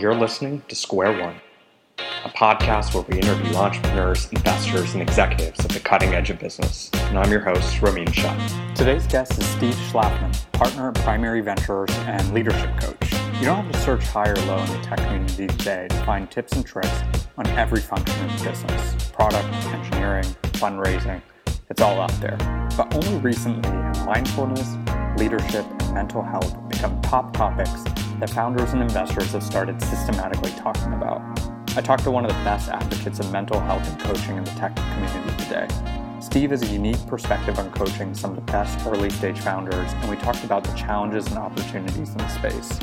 You're listening to Square One, a podcast where we interview entrepreneurs, investors, and executives at the cutting edge of business. And I'm your host, Ramin Shah. Today's guest is Steve Schlafman, partner at Primary Ventures and leadership coach. You don't have to search high or low in the tech community today to find tips and tricks on every function of business, product, engineering, fundraising. It's all out there. But only recently have mindfulness, leadership, and mental health become top topics that founders and investors have started systematically talking about. I talked to one of the best advocates of mental health and coaching in the tech community today. Steve has a unique perspective on coaching some of the best early stage founders, and we talked about the challenges and opportunities in the space.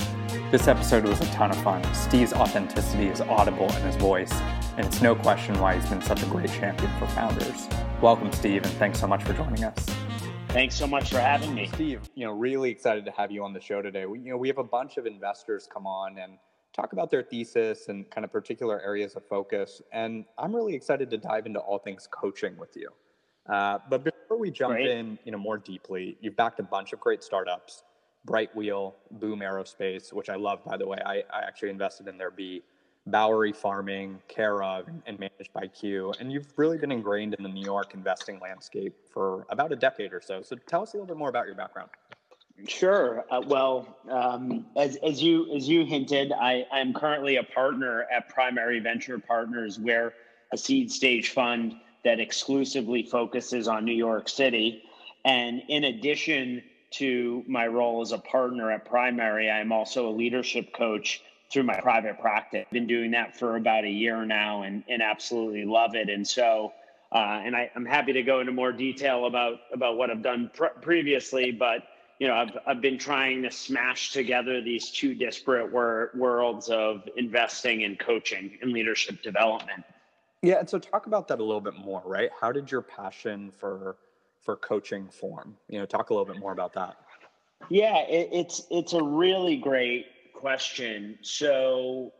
This episode was a ton of fun. Steve's authenticity is audible in his voice, and it's no question why he's been such a great champion for founders. Welcome, Steve, and thanks so much for joining us. Thanks so much for having me. Steve, really excited to have you on the show today. We have a bunch of investors come on and talk about their thesis and kind of particular areas of focus. And I'm really excited to dive into all things coaching with you. But before we jump in, more deeply, you've backed a bunch of great startups, Brightwheel, Boom Aerospace, which I love, by the way. I actually invested in their B, Bowery Farming, Care of, and Managed by Q. And you've really been ingrained in the New York investing landscape for about a decade or so. So tell us a little bit more about your background. Sure. As you hinted, I am currently a partner at Primary Venture Partners. We're a seed stage fund that exclusively focuses on New York City. And in addition to my role as a partner at Primary, I'm also a leadership coach through my private practice. I've been doing that for about a year now and absolutely love it. And so, I'm happy to go into more detail about what I've done previously, but I've been trying to smash together these two disparate worlds of investing and coaching and leadership development. Yeah. And so talk about that a little bit more, right? How did your passion for coaching form? Talk a little bit more about that. Yeah, it's a really great question. So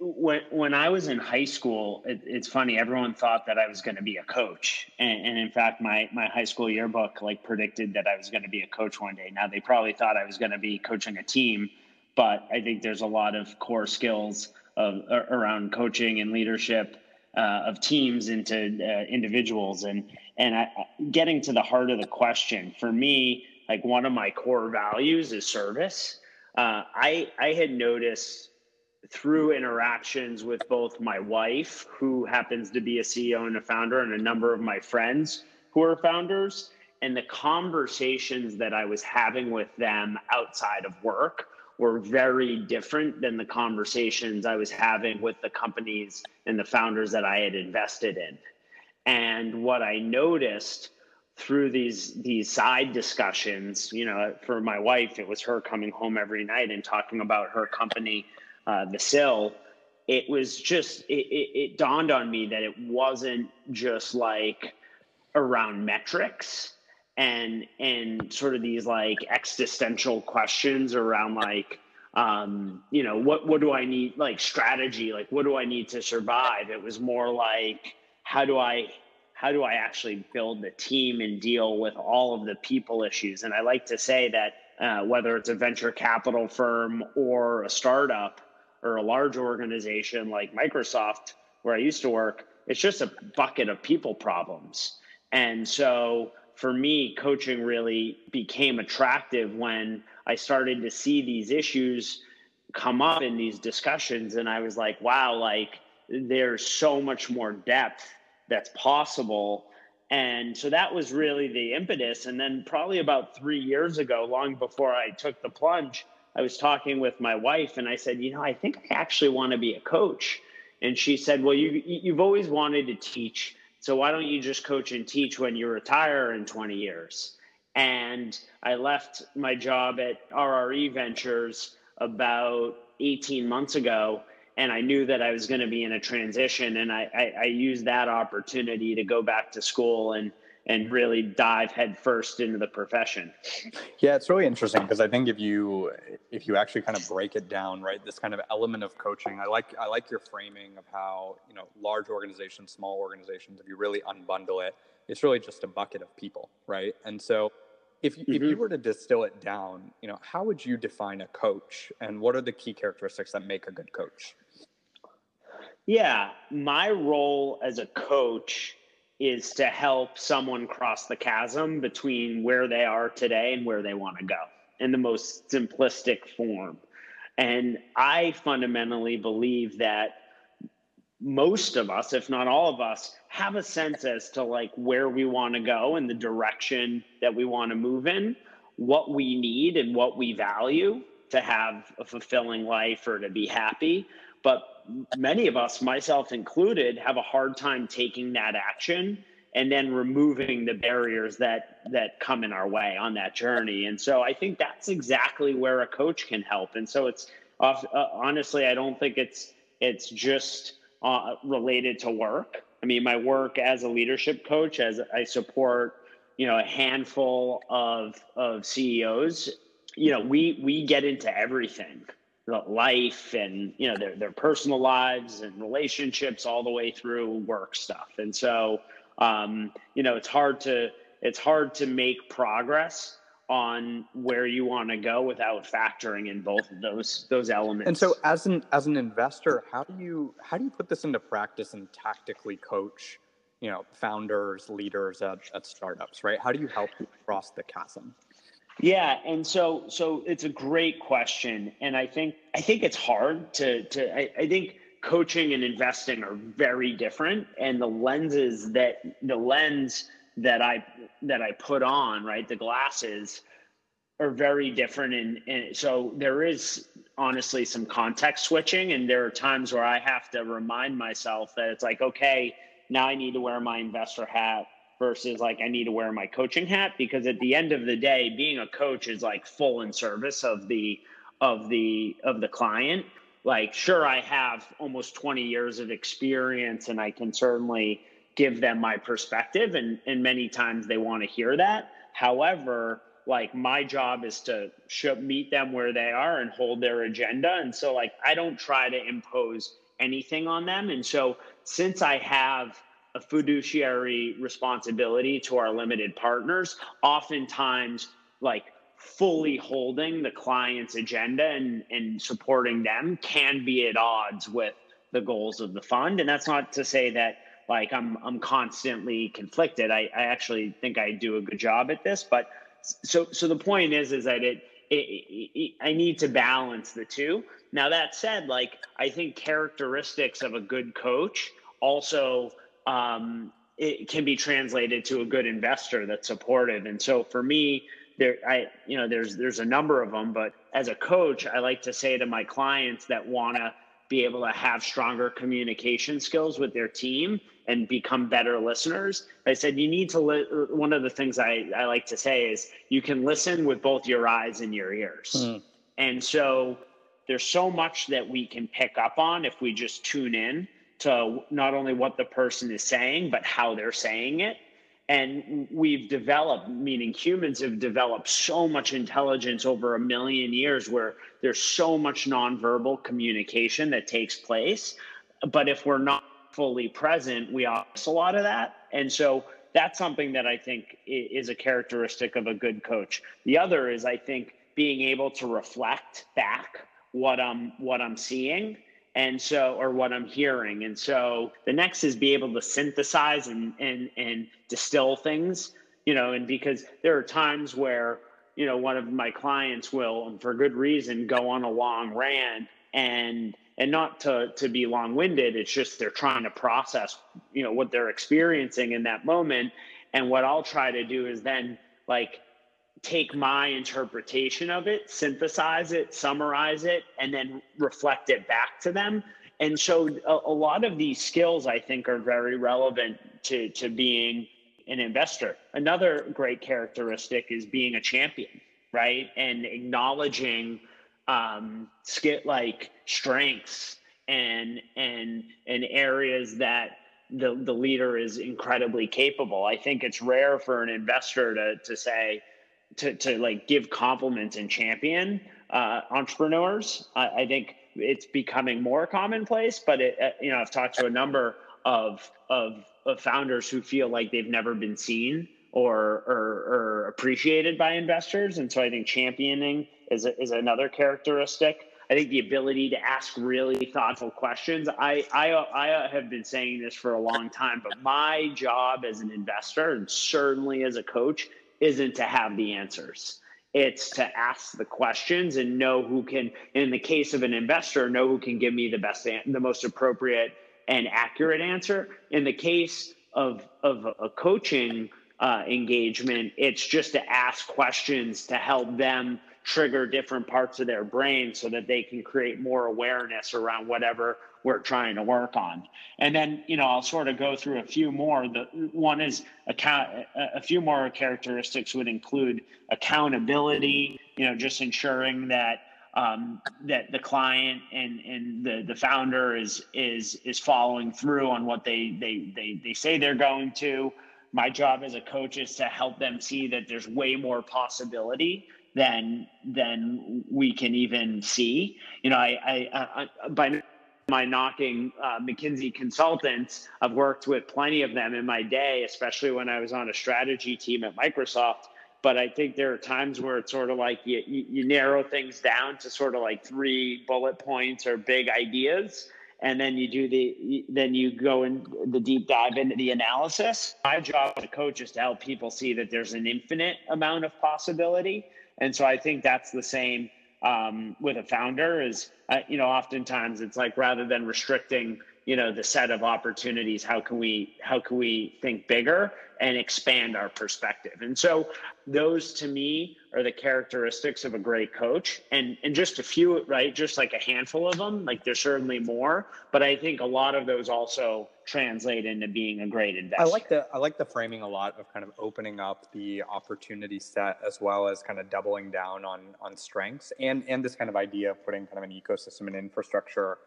when I was in high school, it's funny, everyone thought that I was going to be a coach. And in fact, my high school yearbook predicted that I was going to be a coach one day. Now, they probably thought I was going to be coaching a team, but I think there's a lot of core skills around coaching and leadership of teams into individuals. And getting to the heart of the question, for me, one of my core values is service. I had noticed through interactions with both my wife, who happens to be a CEO and a founder, and a number of my friends who are founders, and the conversations that I was having with them outside of work were very different than the conversations I was having with the companies and the founders that I had invested in. And what I noticed through these side discussions, for my wife, it was her coming home every night and talking about her company, the Sill. It was just, it dawned on me that it wasn't just around metrics and sort of these existential questions around what do I need, strategy, what do I need to survive? It was more how do I actually build the team and deal with all of the people issues? And I like to say that whether it's a venture capital firm or a startup or a large organization like Microsoft, where I used to work, it's just a bucket of people problems. And so for me, coaching really became attractive when I started to see these issues come up in these discussions. And I was wow, there's so much more depth that's possible. And so that was really the impetus. And then probably about 3 years ago, long before I took the plunge, I was talking with my wife and I said, I think I actually want to be a coach. And she said, well, you've always wanted to teach. So why don't you just coach and teach when you retire in 20 years? And I left my job at RRE Ventures about 18 months ago. And I knew that I was going to be in a transition, and I used that opportunity to go back to school and really dive headfirst into the profession. Yeah, it's really interesting because I think if you actually kind of break it down, right, this kind of element of coaching, I like your framing of how large organizations, small organizations, if you really unbundle it, it's really just a bucket of people, right? And so If you were to distill it down, you know, how would you define a coach, and what are the key characteristics that make a good coach? Yeah, my role as a coach is to help someone cross the chasm between where they are today and where they want to go in the most simplistic form. And I fundamentally believe that most of us, if not all of us, have a sense as to like where we want to go and the direction that we want to move in, what we need and what we value to have a fulfilling life or to be happy. But many of us, myself included, have a hard time taking that action and then removing the barriers that come in our way on that journey. And so I think that's exactly where a coach can help. And so it's honestly, I don't think it's just related to work. I mean, my work as a leadership coach, as I support, you know, a handful of CEOs, you know, we get into everything, life and, you know, their personal lives and relationships all the way through work stuff. And so, you know, it's hard to make progress on where you want to go without factoring in both of those elements. And so as an investor, how do you put this into practice and tactically coach, you know, founders, leaders at startups, right? How do you help cross the chasm? Yeah. And so it's a great question. And I think it's hard I think coaching and investing are very different. And the lens that I put on, right, the glasses are very different. And so there is honestly some context switching. And there are times where I have to remind myself that it's like, okay, now I need to wear my investor hat versus like, I need to wear my coaching hat, because at the end of the day, being a coach is like full in service of the client. Like, sure, I have almost 20 years of experience and I can certainly give them my perspective. And many times they want to hear that. However, like my job is to meet them where they are and hold their agenda. And so like, I don't try to impose anything on them. And so since I have a fiduciary responsibility to our limited partners, oftentimes like fully holding the client's agenda and supporting them can be at odds with the goals of the fund. And that's not to say that like I'm constantly conflicted. I actually think I do a good job at this, but so the point is that I need to balance the two. Now that said, like I think characteristics of a good coach also it can be translated to a good investor that's supportive. And so for me, there's a number of them, but as a coach, I like to say to my clients that want to be able to have stronger communication skills with their team and become better listeners. I said, you need to, one of the things I like to say is you can listen with both your eyes and your ears. Mm. And so there's so much that we can pick up on if we just tune in to not only what the person is saying, but how they're saying it. And humans have developed so much intelligence over a million years where there's so much nonverbal communication that takes place. But if we're not fully present, we miss a lot of that. And so that's something that I think is a characteristic of a good coach. The other is, I think, being able to reflect back what I'm seeing and so, or what I'm hearing. And so the next is be able to synthesize and distill things, you know, and because there are times where, you know, one of my clients will, and for good reason, go on a long rant and not to be long winded. It's just, they're trying to process, you know, what they're experiencing in that moment. And what I'll try to do is then like take my interpretation of it, synthesize it, summarize it, and then reflect it back to them. And so a lot of these skills, I think, are very relevant to being an investor. Another great characteristic is being a champion, right? And acknowledging strengths and areas that the leader is incredibly capable. I think it's rare for an investor to say, to like give compliments and champion entrepreneurs. I think it's becoming more commonplace, but I've talked to a number of founders who feel like they've never been seen or appreciated by investors. And so I think championing is another characteristic. I think the ability to ask really thoughtful questions. I have been saying this for a long time, but my job as an investor and certainly as a coach isn't to have the answers. It's to ask the questions and know who can, in the case of an investor, know who can give me the best, the most appropriate and accurate answer. In the case of a coaching engagement, it's just to ask questions to help them trigger different parts of their brain so that they can create more awareness around whatever we're trying to work on. And then, you know, I'll sort of go through a few more. The one is a few more characteristics would include accountability, you know, just ensuring that that the client and the founder is following through on what they say they're going to. My job as a coach is to help them see that there's way more possibility than we can even see. You know, I by my knocking McKinsey consultants, I've worked with plenty of them in my day, especially when I was on a strategy team at Microsoft. But I think there are times where it's sort of like you narrow things down to sort of like three bullet points or big ideas, and then you go in the deep dive into the analysis. My job as a coach is to help people see that there's an infinite amount of possibility. And so I think that's the same with a founder is, you know, oftentimes it's like, rather than restricting, you know, the set of opportunities, how can we think bigger and expand our perspective? And so those to me are the characteristics of a great coach, and just a few, right? Just like a handful of them, like there's certainly more, but I think a lot of those also translate into being a great investor. I like the framing a lot of kind of opening up the opportunity set, as well as kind of doubling down on strengths and this kind of idea of putting kind of an ecosystem and infrastructure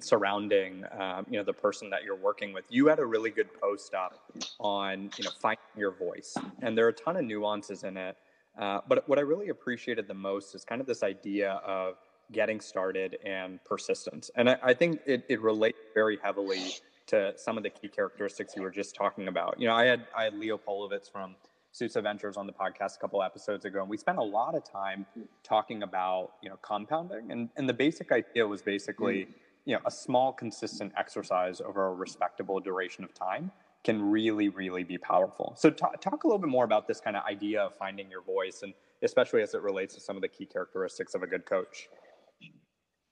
surrounding, you know, the person that you're working with. You had a really good post up on, you know, finding your voice, and there are a ton of nuances in it. But what I really appreciated the most is kind of this idea of getting started and persistence. And I think it relates very heavily to some of the key characteristics you were just talking about. You know, I had Leo Polovitz from Susa Ventures on the podcast a couple episodes ago, and we spent a lot of time talking about, you know, compounding. And the basic idea was basically, you know, a small, consistent exercise over a respectable duration of time can really, really be powerful. So talk a little bit more about this kind of idea of finding your voice, and especially as it relates to some of the key characteristics of a good coach.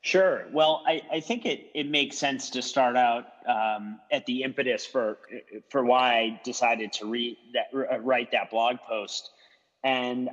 Sure. Well, I think it makes sense to start out at the impetus for why I decided to write that blog post. And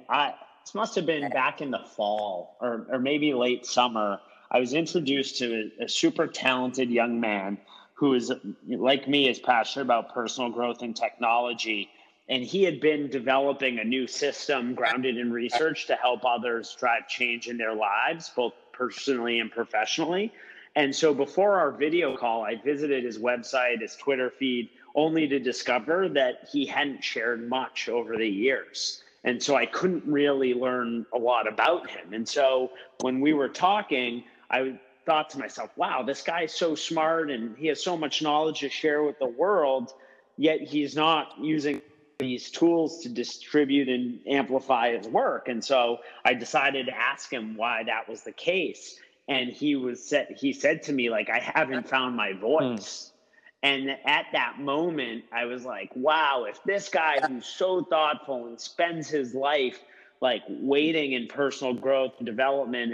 this must have been back in the fall or maybe late summer. I was introduced to a super talented young man who is, like me, is passionate about personal growth and technology. And he had been developing a new system grounded in research to help others drive change in their lives, both personally and professionally. And so before our video call, I visited his website, his Twitter feed, only to discover that he hadn't shared much over the years. And so I couldn't really learn a lot about him. And so when we were talking, I thought to myself, wow, this guy's so smart and he has so much knowledge to share with the world, yet he's not using these tools to distribute and amplify his work. And so I decided to ask him why that was the case. And he said to me, like, I haven't found my voice. And at that moment, I was like, wow, if this guy who's so thoughtful and spends his life like waiting in personal growth and development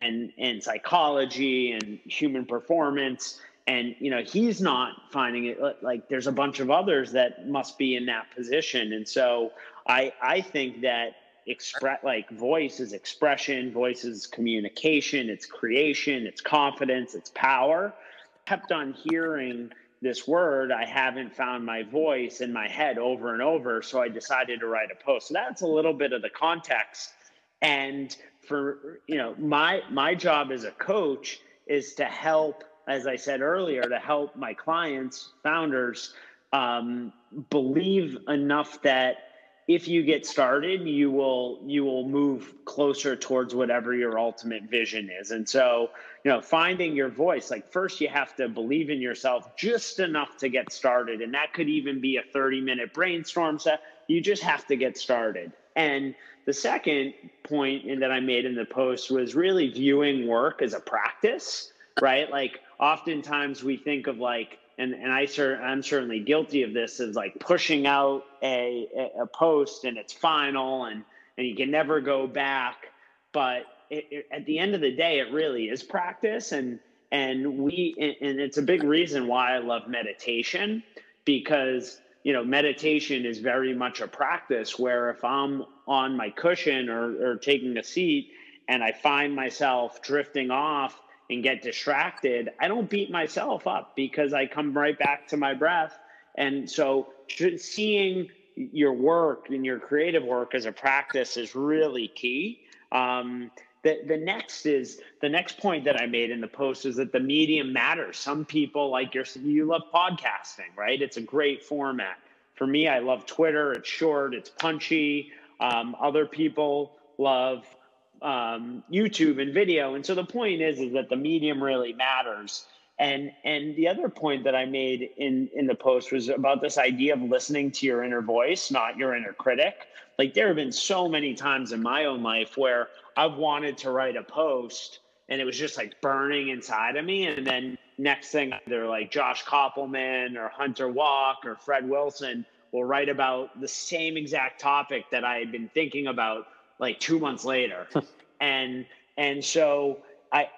and psychology and human performance, and, you know, he's not finding it, like there's a bunch of others that must be in that position. And so I think that voice is expression, voice is communication, it's creation, it's confidence, it's power. I kept on hearing this word, I haven't found my voice, in my head over and over. So I decided to write a post. So that's a little bit of the context. And for, you know, my job as a coach is to help, as I said earlier, to help my clients, founders, believe enough that if you get started, you will move closer towards whatever your ultimate vision is. And so, finding your voice, first you have to believe in yourself just enough to get started. And that could even be a 30-minute brainstorm set. You just have to get started. And the second point that I made in the post was really viewing work as a practice, right? Oftentimes we think of I'm certainly guilty of this, is pushing out a post and it's final and you can never go back. But at the end of the day, it really is practice. And it's a big reason why I love meditation, because meditation is very much a practice where if I'm on my cushion or taking a seat and I find myself drifting off and get distracted, I don't beat myself up, because I come right back to my breath. And so seeing your work and your creative work as a practice is really key. The next point that I made in the post is that the medium matters. Some people you love podcasting, right? It's a great format. For me, I love Twitter. It's short, it's punchy. Other people love YouTube and video. And so the point is that the medium really matters. And the other point that I made in the post was about this idea of listening to your inner voice, not your inner critic. There have been so many times in my own life where I've wanted to write a post and it was just burning inside of me. And then next thing, either Josh Koppelman or Hunter Walk or Fred Wilson will write about the same exact topic that I had been thinking about 2 months later. And so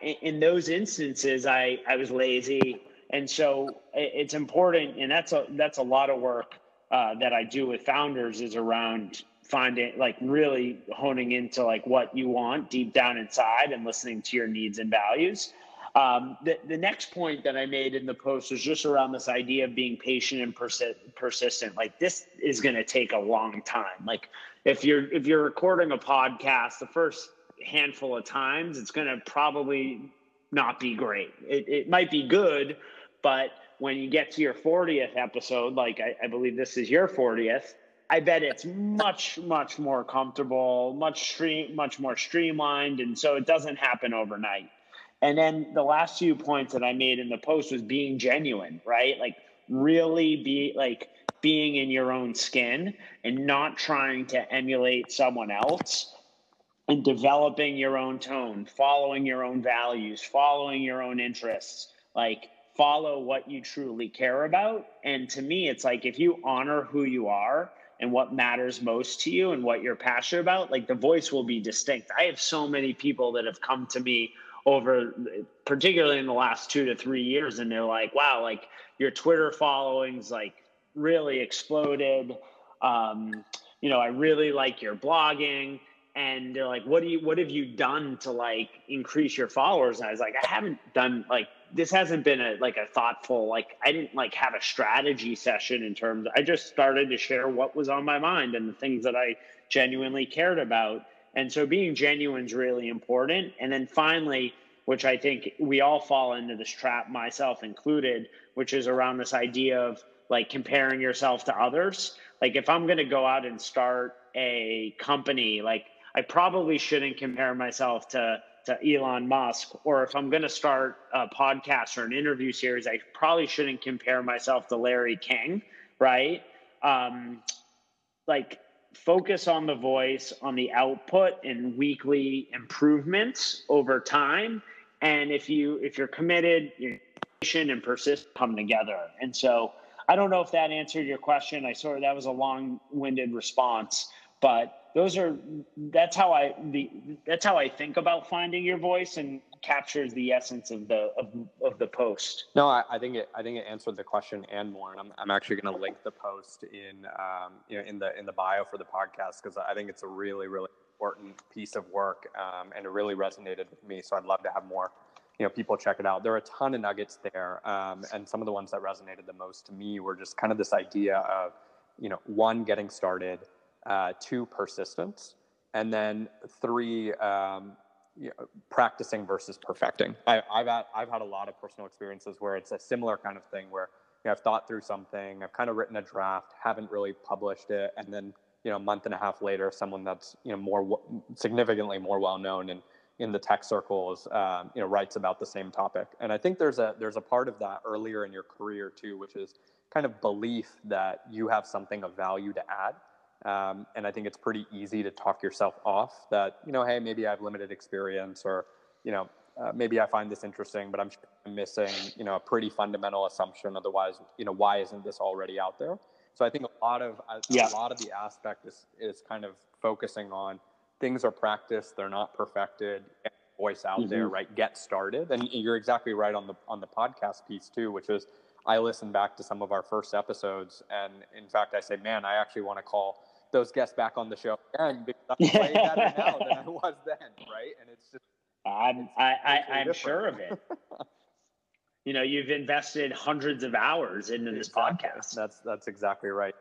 in those instances, I was lazy. And so it's important. And that's a lot of work that I do with founders, is around finding, really honing into what you want deep down inside and listening to your needs and values. The next point that I made in the post was just around this idea of being patient and persistent. This is going to take a long time. If you're recording a podcast, the first handful of times, it's going to probably not be great. It might be good, but when you get to your 40th episode, I believe this is your 40th, I bet it's much, much more comfortable, much more streamlined. And so it doesn't happen overnight. And then the last few points that I made in the post was being genuine, right? Really be being in your own skin and not trying to emulate someone else, and developing your own tone, following your own values, following your own interests, follow what you truly care about. And to me, it's if you honor who you are and what matters most to you and what you're passionate about, the voice will be distinct. I have so many people that have come to me over, particularly in the last 2 to 3 years, and they're wow, your Twitter following's really exploded. I really like your blogging. And they're what have you done to increase your followers? And I was I haven't done, this hasn't been a a thoughtful, I didn't have a strategy session in terms of, I just started to share what was on my mind and the things that I genuinely cared about. And so being genuine is really important. And then finally, which I think we all fall into this trap, myself included, which is around this idea of comparing yourself to others. If I'm going to go out and start a company, I probably shouldn't compare myself to Elon Musk. Or if I'm going to start a podcast or an interview series, I probably shouldn't compare myself to Larry King, right? Focus on the voice, on the output, and weekly improvements over time. And if you're committed, your patient and persist come together. And so I don't know if that answered your question. That was a long-winded response, but that's how I think about finding your voice, and captures the essence of the post. No, I think it answered the question and more. And I'm actually going to link the post in the bio for the podcast, because I think it's a really, really important piece of work, and it really resonated with me. So I'd love to have more people check it out. There are a ton of nuggets there, and some of the ones that resonated the most to me were just kind of this idea of, 1, getting started, 2, persistence, and then 3, practicing versus perfecting. I've had a lot of personal experiences where it's a similar kind of thing, where I've thought through something, I've kind of written a draft, haven't really published it, and then a month and a half later, someone that's, more significantly more well-known in the tech circles, writes about the same topic. And I think there's a part of that earlier in your career too, which is kind of belief that you have something of value to add. And I think it's pretty easy to talk yourself off that, hey, maybe I have limited experience, or, maybe I find this interesting, but I'm missing, a pretty fundamental assumption. Otherwise, why isn't this already out there? So I think a lot of the aspect is kind of focusing on things are practiced, they're not perfected, get the voice out there, right? Get started. And you're exactly right on the podcast piece too, which is I listen back to some of our first episodes. And in fact, I say, man, I actually want to call those guests back on the show again, because I'm way better now than I was then, right? And it's just, I'm sure of it. You've invested hundreds of hours into this podcast. That's exactly right.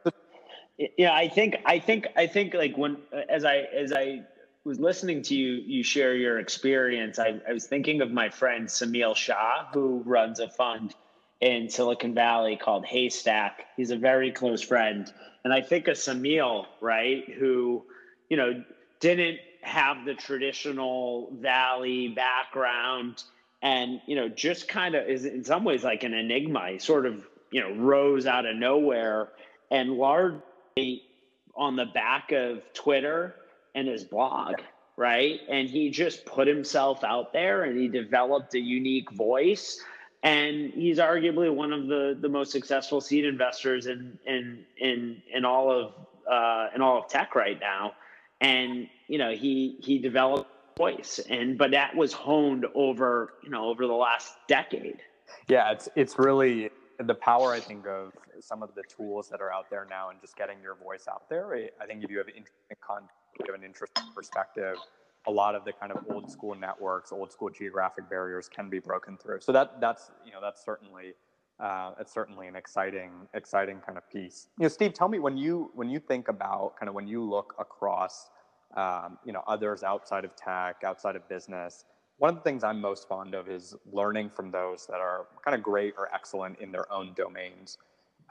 Yeah, I think like when as I was listening to you share your experience, I was thinking of my friend Semil Shah, who runs a fund in Silicon Valley called Haystack. He's a very close friend, and I think of Semil, right, who didn't have the traditional Valley background. And, just kind of is in some ways like an enigma. He sort of, rose out of nowhere, and largely on the back of Twitter and his blog, right? And he just put himself out there and he developed a unique voice. And he's arguably one of the most successful seed investors in all of tech right now. And, he developed voice, but that was honed over over the last decade. Yeah, it's really the power, I think, of some of the tools that are out there now, and just getting your voice out there. I think if you have interesting content, you have an interesting perspective, a lot of the kind of old school networks, old school geographic barriers can be broken through. So that's certainly an exciting kind of piece. Steve, tell me, when you think about kind of when you look across others outside of tech, outside of business, one of the things I'm most fond of is learning from those that are kind of great or excellent in their own domains,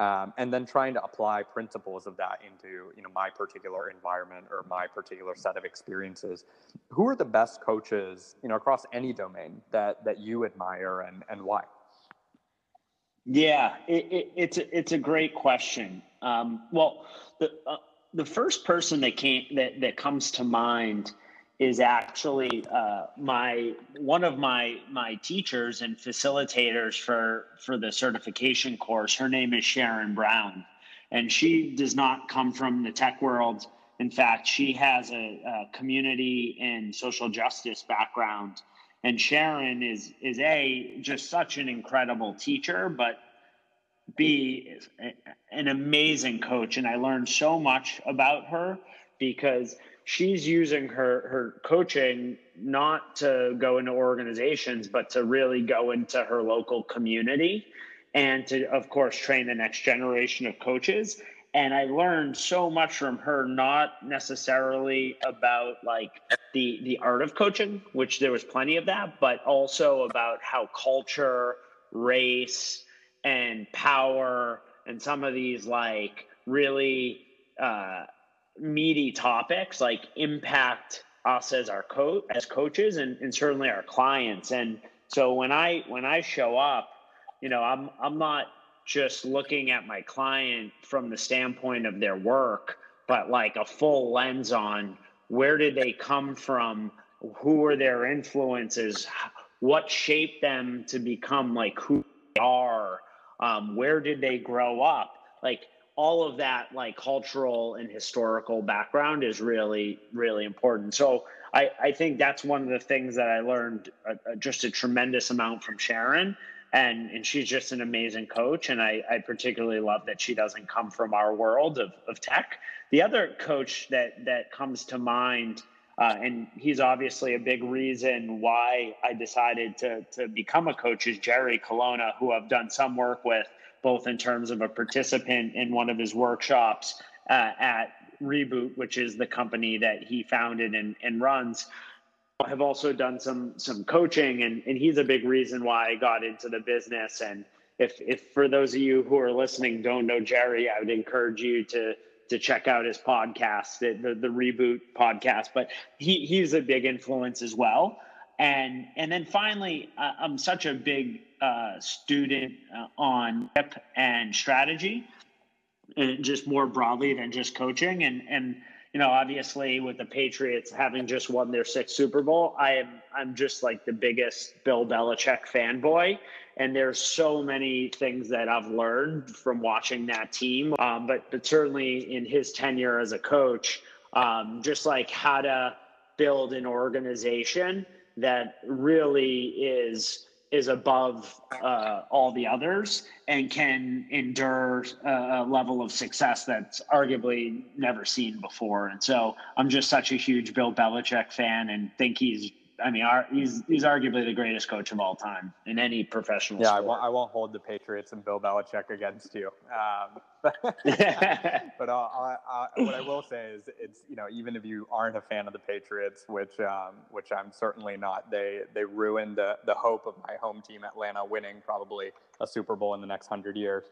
and then trying to apply principles of that into, my particular environment or my particular set of experiences. Who are the best coaches, across any domain that you admire, and why? Yeah, it's a great question. The first person that comes to mind is actually one of my teachers and facilitators for the certification course. Her name is Sharon Brown, and she does not come from the tech world. In fact, she has a community and social justice background. And Sharon is just such an incredible teacher, but B, an amazing coach. And I learned so much about her, because she's using her coaching not to go into organizations, but to really go into her local community, and to, of course, train the next generation of coaches. And I learned so much from her, not necessarily about like the art of coaching, which there was plenty of that, but also about how culture, race, and power, and some of these like really meaty topics like impact us as our coaches and certainly our clients. And so when I show up, I'm not just looking at my client from the standpoint of their work, but like a full lens on where did they come from, who are their influences, what shaped them to become like who they are. Where did they grow up? Like all of that, like cultural and historical background is really, really important. So I think that's one of the things that I learned just a tremendous amount from Sharon, and she's just an amazing coach. And I particularly love that she doesn't come from our world of tech. The other coach that comes to mind, and he's obviously a big reason why I decided to become a coach, is Jerry Colonna, who I've done some work with, both in terms of a participant in one of his workshops at Reboot, which is the company that he founded and runs. I have also done some coaching, and he's a big reason why I got into the business. And if for those of you who are listening don't know Jerry, I would encourage you to to check out his podcast, the Reboot podcast. But he's a big influence as well. And then finally, I'm such a big student on tip and strategy, and just more broadly than just coaching. And you know, obviously with the Patriots having just won their 6th Super Bowl, I'm just like the biggest Bill Belichick fanboy. And there's so many things that I've learned from watching that team. But certainly in his tenure as a coach, just like how to build an organization that really is above all the others and can endure a level of success that's arguably never seen before. And so I'm just such a huge Bill Belichick fan and think he's arguably the greatest coach of all time in any professional sport. I won't hold the Patriots and Bill Belichick against you. But what I will say is, it's, you know, even if you aren't a fan of the Patriots, which I'm certainly not, they ruined the hope of my home team, Atlanta, winning probably a Super Bowl in the next 100 years.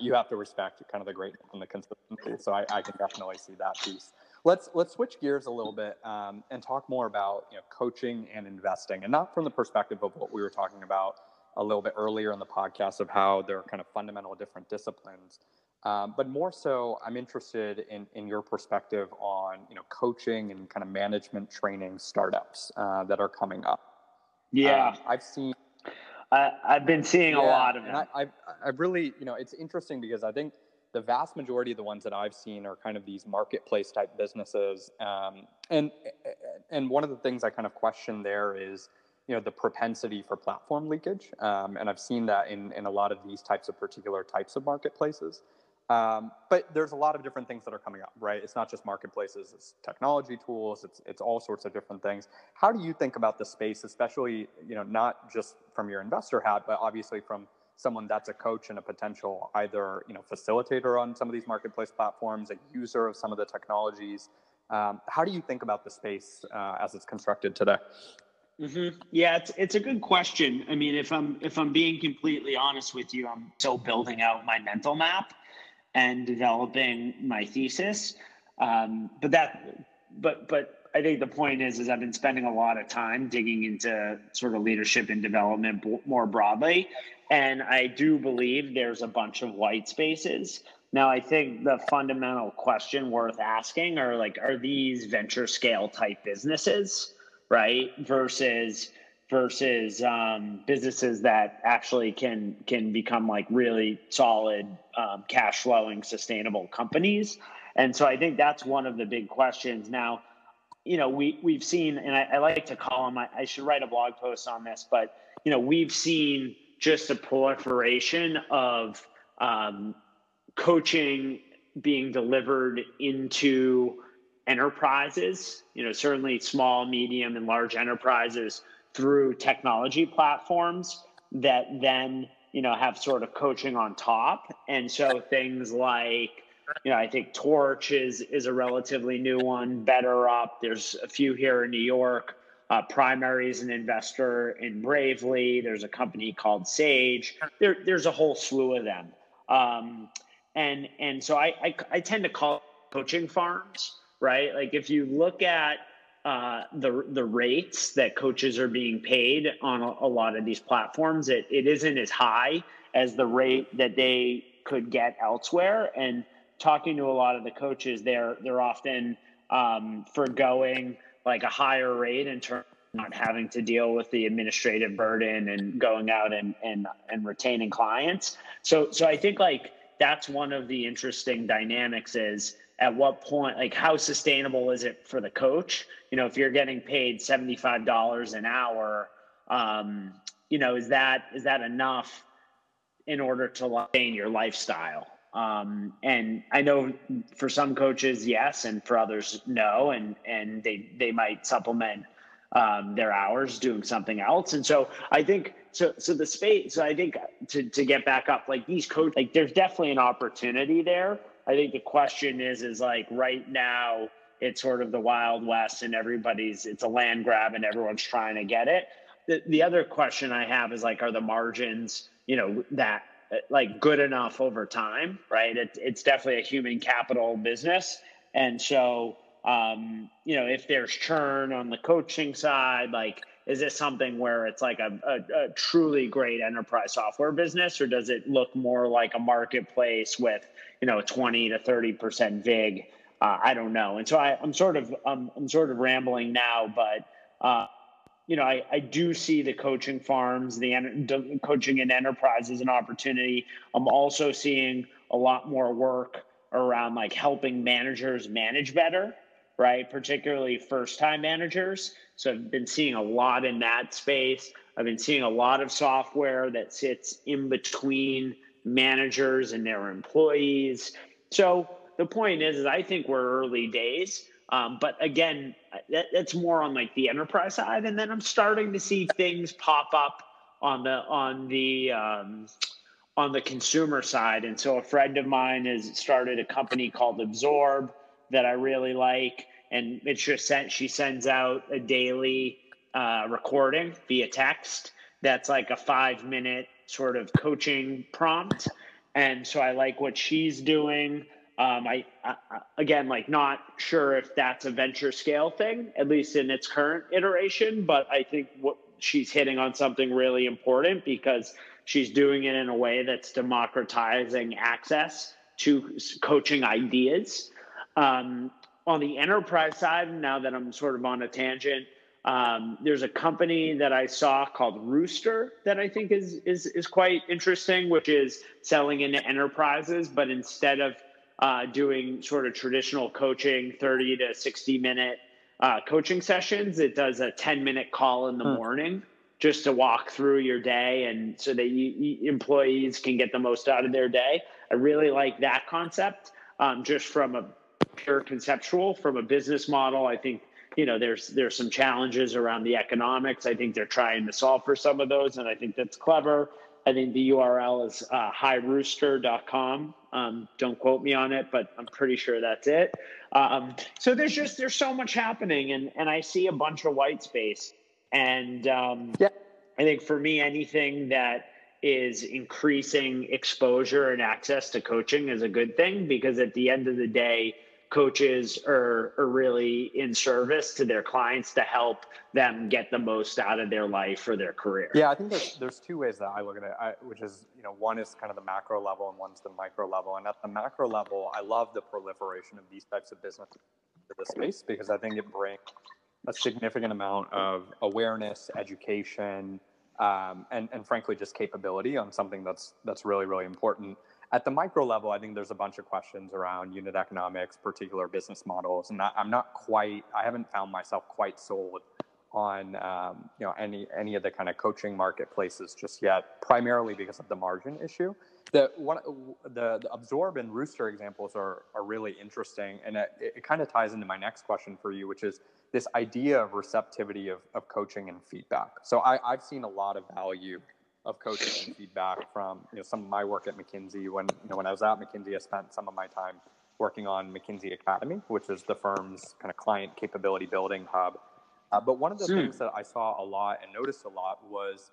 You have to respect kind of the greatness and the consistency. So I can definitely see that piece. Let's switch gears a little bit and talk more about, you know, coaching and investing, and not from the perspective of what we were talking about a little bit earlier in the podcast of how they're kind of fundamental different disciplines, but more so I'm interested in your perspective on, you know, coaching and kind of management training startups that are coming up. Yeah, I've been seeing a lot of them. I've really, you know, it's interesting because I think the vast majority of the ones that I've seen are kind of these marketplace type businesses. And one of the things I kind of question there is, you know, the propensity for platform leakage. And I've seen that in a lot of these particular types of marketplaces. But there's a lot of different things that are coming up, right? It's not just marketplaces, it's technology tools, it's all sorts of different things. How do you think about the space, especially, you know, not just from your investor hat, but obviously from someone that's a coach and a potential either, you know, facilitator on some of these marketplace platforms, a user of some of the technologies. How do you think about the space as it's constructed today? Mm-hmm. Yeah, it's a good question. I mean, if I'm being completely honest with you, I'm still building out my mental map and developing my thesis. But I think the point is I've been spending a lot of time digging into sort of leadership and development more broadly. And I do believe there's a bunch of white spaces. Now, I think the fundamental question worth asking are these venture scale type businesses, right? Versus businesses that actually can become like really solid, cash flowing, sustainable companies. And so I think that's one of the big questions. Now, you know, we've seen, and I like to call them, I should write a blog post on this, but, you know, we've seen just a proliferation of coaching being delivered into enterprises, you know, certainly small, medium, and large enterprises through technology platforms that then, you know, have sort of coaching on top. And so things like, you know, I think Torch is a relatively new one, Better Up. There's a few here in New York. Primary is an investor in Bravely. There's a company called Sage. There's a whole slew of them. And so I tend to call coaching farms, right? Like if you look at the rates that coaches are being paid on a lot of these platforms, it isn't as high as the rate that they could get elsewhere. And talking to a lot of the coaches, they're often forgoing like a higher rate in terms of not having to deal with the administrative burden and going out and retaining clients. So I think like that's one of the interesting dynamics is at what point, like how sustainable is it for the coach? You know, if you're getting paid $75 an hour, you know, is that enough in order to sustain your lifestyle? And I know for some coaches, yes, and for others, no, and they might supplement their hours doing something else. And so I think so the space. So I think to get back up, like these coaches, like there's definitely an opportunity there. I think the question is like right now it's sort of the Wild West and it's a land grab and everyone's trying to get it. The other question I have is like, are the margins, you know, that like good enough over time, right? It's definitely a human capital business. And so, you know, if there's churn on the coaching side, like, is this something where it's like a truly great enterprise software business, or does it look more like a marketplace with, you know, 20 to 30% VIG? I don't know. And so I'm sort of rambling now, but, you know, I do see the coaching farms, the coaching and enterprise as an opportunity. I'm also seeing a lot more work around like helping managers manage better, right? Particularly first-time managers. So I've been seeing a lot in that space. I've been seeing a lot of software that sits in between managers and their employees. So the point is I think we're early days. But again, that's more on like the enterprise side, and then I'm starting to see things pop up on the consumer side. And so a friend of mine has started a company called Absorb that I really like, and it's just she sends out a daily recording via text that's like a 5-minute sort of coaching prompt, and so I like what she's doing. I again, like, not sure if that's a venture scale thing, at least in its current iteration, but I think what she's hitting on something really important because she's doing it in a way that's democratizing access to coaching ideas. On the enterprise side, now that I'm sort of on a tangent, there's a company that I saw called Rooster that I think is quite interesting, which is selling into enterprises, but instead of doing sort of traditional coaching, 30 to 60-minute coaching sessions, it does a 10-minute call in the morning just to walk through your day, and so that employees can get the most out of their day. I really like that concept, just from a pure conceptual, from a business model. I think, you know, there's some challenges around the economics. I think they're trying to solve for some of those, and I think that's clever. I think the URL is hirooster.com. Don't quote me on it, but I'm pretty sure that's it. So there's so much happening, and I see a bunch of white space. And I think for me, anything that is increasing exposure and access to coaching is a good thing, because at the end of the day, coaches are really in service to their clients to help them get the most out of their life or their career. Yeah, I think there's two ways that I look at it, which is, you know, one is kind of the macro level and one's the micro level. And at the macro level, I love the proliferation of these types of businesses to the space, because I think it brings a significant amount of awareness, education, and frankly, just capability on something that's really, really important. At the micro level, I think there's a bunch of questions around unit economics, particular business models, and I haven't found myself quite sold on you know, any of the kind of coaching marketplaces just yet, primarily because of the margin issue. The Absorb and Rooster examples are really interesting, and it kind of ties into my next question for you, which is this idea of receptivity of coaching and feedback. So I've seen a lot of value of coaching and feedback from, you know, some of my work at McKinsey. When I was at McKinsey, I spent some of my time working on McKinsey Academy, which is the firm's kind of client capability building hub. But one of the things that I saw a lot and noticed a lot was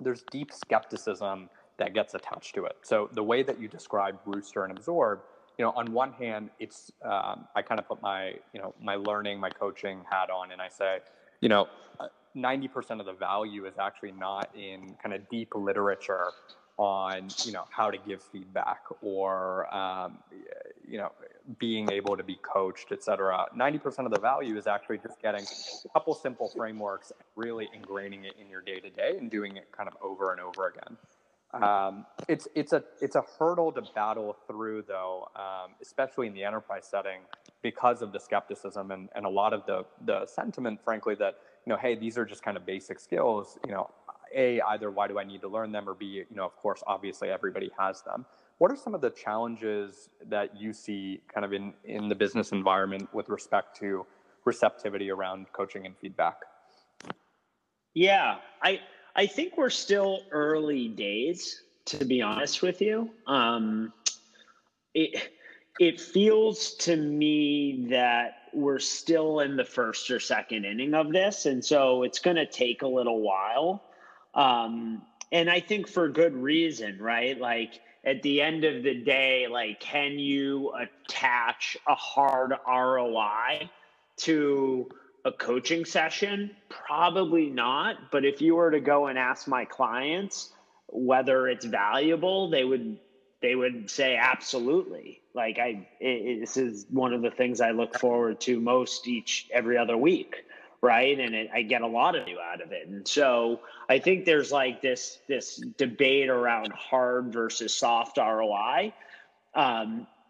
there's deep skepticism that gets attached to it. So the way that you described Rooster and Absorb, you know, on one hand, it's I kind of put my, you know, my learning, my coaching hat on, and I say, you know, 90% of the value is actually not in kind of deep literature on, you know, how to give feedback or, you know, being able to be coached, et cetera. 90% of the value is actually just getting a couple simple frameworks, really ingraining it in your day-to-day and doing it kind of over and over again. It's a hurdle to battle through, though, especially in the enterprise setting, because of the skepticism and a lot of the sentiment, frankly, that, you know, hey, these are just kind of basic skills, you know, A, either why do I need to learn them, or B, you know, of course, obviously everybody has them. What are some of the challenges that you see kind of in the business environment with respect to receptivity around coaching and feedback? Yeah, I think we're still early days, to be honest with you. It feels to me that we're still in the first or second inning of this, and so it's going to take a little while. And I think for good reason, right? Like at the end of the day, like, can you attach a hard ROI to a coaching session? Probably not. But if you were to go and ask my clients whether it's valuable, they would say absolutely. Like this is one of the things I look forward to most every other week. Right. And I get a lot of you out of it. And so I think there's like this debate around hard versus soft ROI.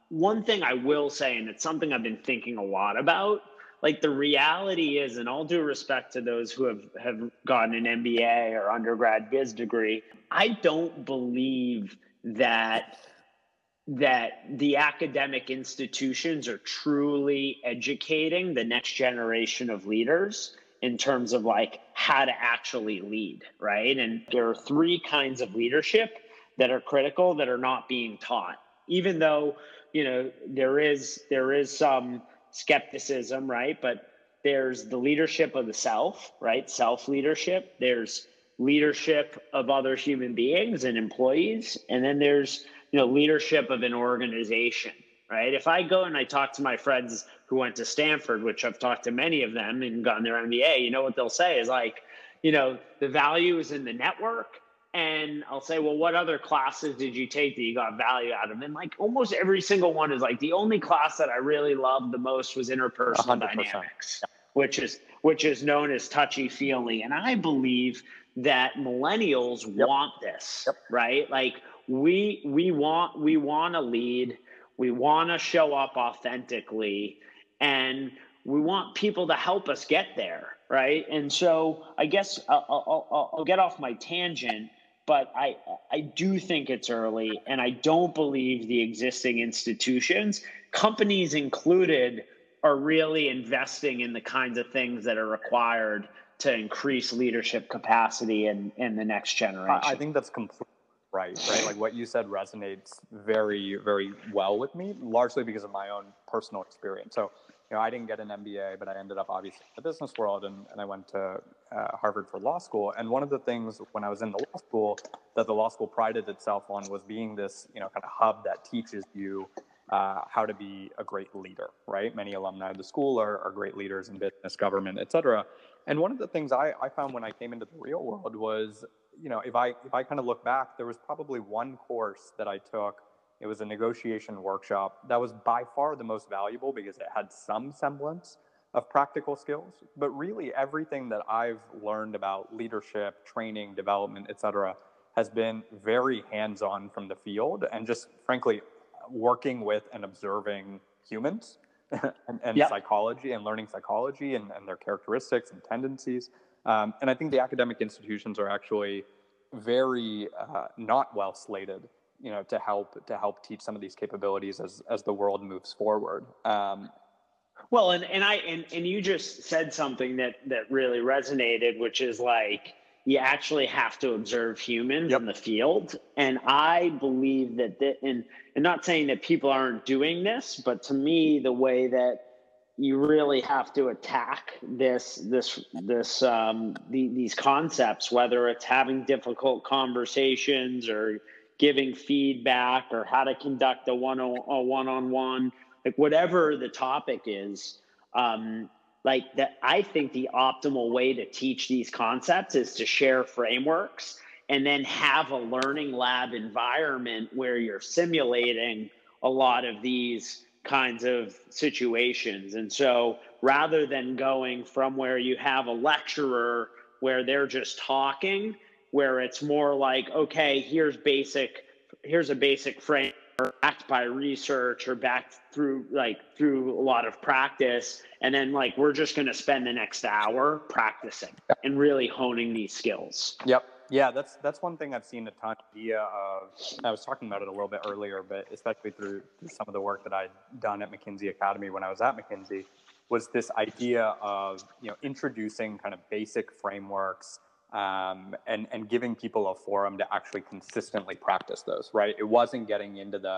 One thing I will say, and it's something I've been thinking a lot about, like the reality is, and all due respect to those who have gotten an MBA or undergrad biz degree, I don't believe that the academic institutions are truly educating the next generation of leaders in terms of like how to actually lead, right? And there are three kinds of leadership that are critical that are not being taught, even though, you know, there is some skepticism, right? But there's the leadership of the self, right? Self-leadership. There's leadership of other human beings and employees. And then there's, you know, leadership of an organization, right? If I go and I talk to my friends who went to Stanford, which I've talked to many of them and gotten their MBA, you know what they'll say is like, you know, the value is in the network. And I'll say, well, what other classes did you take that you got value out of? And like almost every single one is like, the only class that I really loved the most was interpersonal 100%. Dynamics, which is known as touchy-feely. And I believe that millennials want this, right? Like we want to lead, we want to show up authentically, and we want people to help us get there, right? And so I guess I'll get off my tangent, but I do think it's early, and I don't believe the existing institutions, companies included, are really investing in the kinds of things that are required to increase leadership capacity in the next generation. I think that's completely right? Like what you said resonates very, very well with me, largely because of my own personal experience. So, you know, I didn't get an MBA, but I ended up obviously in the business world, and I went to Harvard for law school. And one of the things when I was in the law school that the law school prided itself on was being this, you know, kind of hub that teaches you how to be a great leader, right? Many alumni of the school are great leaders in business, government, et cetera. And one of the things I found when I came into the real world was, you know, if I kind of look back, there was probably one course that I took. It was a negotiation workshop that was by far the most valuable because it had some semblance of practical skills. But really everything that I've learned about leadership, training, development, et cetera, has been very hands-on from the field and just frankly, working with and observing humans and psychology and learning psychology and their characteristics and tendencies. And I think the academic institutions are actually very not well slated, you know, to help teach some of these capabilities as the world moves forward. Well, and you just said something that really resonated, which is like, you actually have to observe humans in the field. And I believe that, and I'm not saying that people aren't doing this, but to me, the way that you really have to attack these concepts, whether it's having difficult conversations or giving feedback or how to conduct a one-on-one, like whatever the topic is, like that, I think the optimal way to teach these concepts is to share frameworks and then have a learning lab environment where you're simulating a lot of these kinds of situations. And so rather than going from where you have a lecturer where they're just talking, where it's more like, okay, here's a basic framework backed by research or backed through a lot of practice. And then like, we're just going to spend the next hour practicing and really honing these skills. Yep. Yeah. That's one thing I've seen a ton of, I was talking about it a little bit earlier, but especially through some of the work that I'd done at McKinsey Academy when I was at McKinsey, was this idea of, you know, introducing kind of basic frameworks, and giving people a forum to actually consistently practice those, right? It wasn't getting into the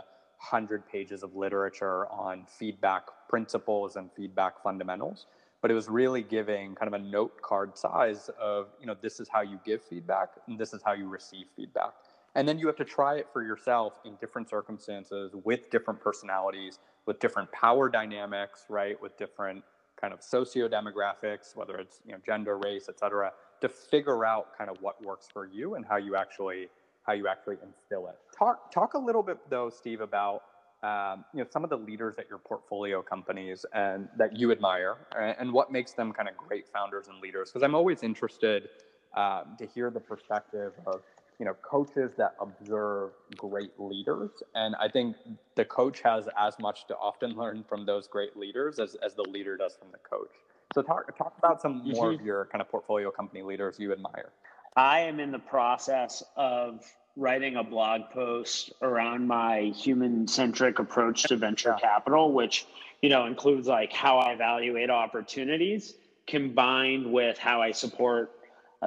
100 pages of literature on feedback principles and feedback fundamentals, But it was really giving kind of a note card size of, you know, this is how you give feedback and this is how you receive feedback. And then you have to try it for yourself in different circumstances with different personalities, with different power dynamics, right? With different kind of socio-demographics, whether it's, you know, gender, race, et cetera, to figure out kind of what works for you and how you actually instill it. Talk a little bit though, Steve, about you know, some of the leaders at your portfolio companies and that you admire, and what makes them kind of great founders and leaders. Because I'm always interested to hear the perspective of, you know, coaches that observe great leaders. And I think the coach has as much to often learn from those great leaders as the leader does from the coach. So talk about some more of your kind of portfolio company leaders you admire. I am in the process of writing a blog post around my human-centric approach to venture capital, which, you know, includes like how I evaluate opportunities combined with how I support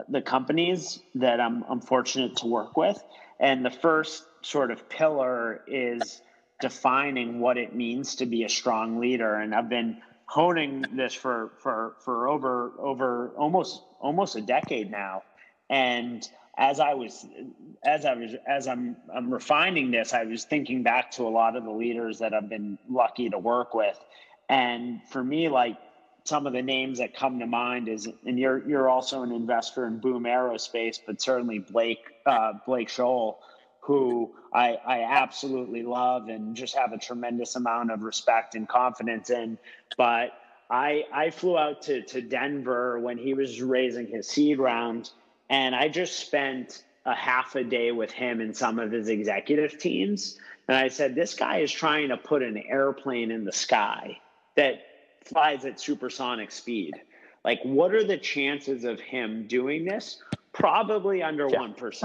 the companies that I'm fortunate to work with. And the first sort of pillar is defining what it means to be a strong leader. And I've been honing this for over almost a decade now. And as I'm refining this, I was thinking back to a lot of the leaders that I've been lucky to work with. And for me, like, some of the names that come to mind is, and you're also an investor in Boom Aerospace, but certainly Blake Scholl, who I absolutely love and just have a tremendous amount of respect and confidence in. But I flew out to Denver when he was raising his seed round. And I just spent a half a day with him and some of his executive teams. And I said, this guy is trying to put an airplane in the sky that flies at supersonic speed. Like, what are the chances of him doing this? Probably under 1%.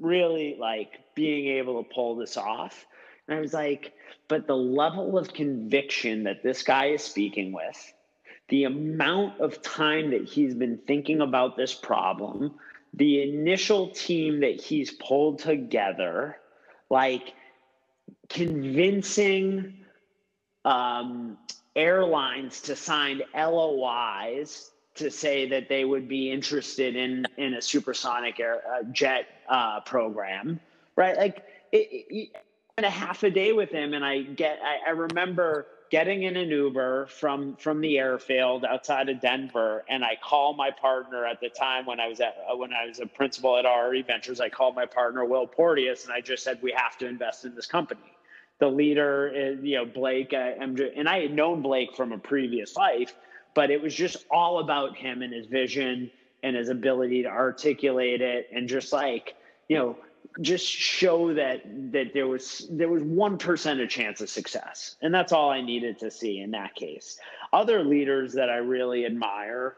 Really, like, being able to pull this off. And I was like, but the level of conviction that this guy is speaking with, the amount of time that he's been thinking about this problem, the initial team that he's pulled together, like, convincing airlines to sign LOIs to say that they would be interested in a supersonic jet program, right? Like, I spent a half a day with him, and I remember getting in an Uber from the airfield outside of Denver, and I call my partner at the time when I was a principal at RRE Ventures. I called my partner Will Porteous, and I just said, we have to invest in this company. The leader is, you know, Blake, and I had known Blake from a previous life, but it was just all about him and his vision and his ability to articulate it and just, like, you know, just show that there was 1% a chance of success. And that's all I needed to see in that case. Other leaders that I really admire,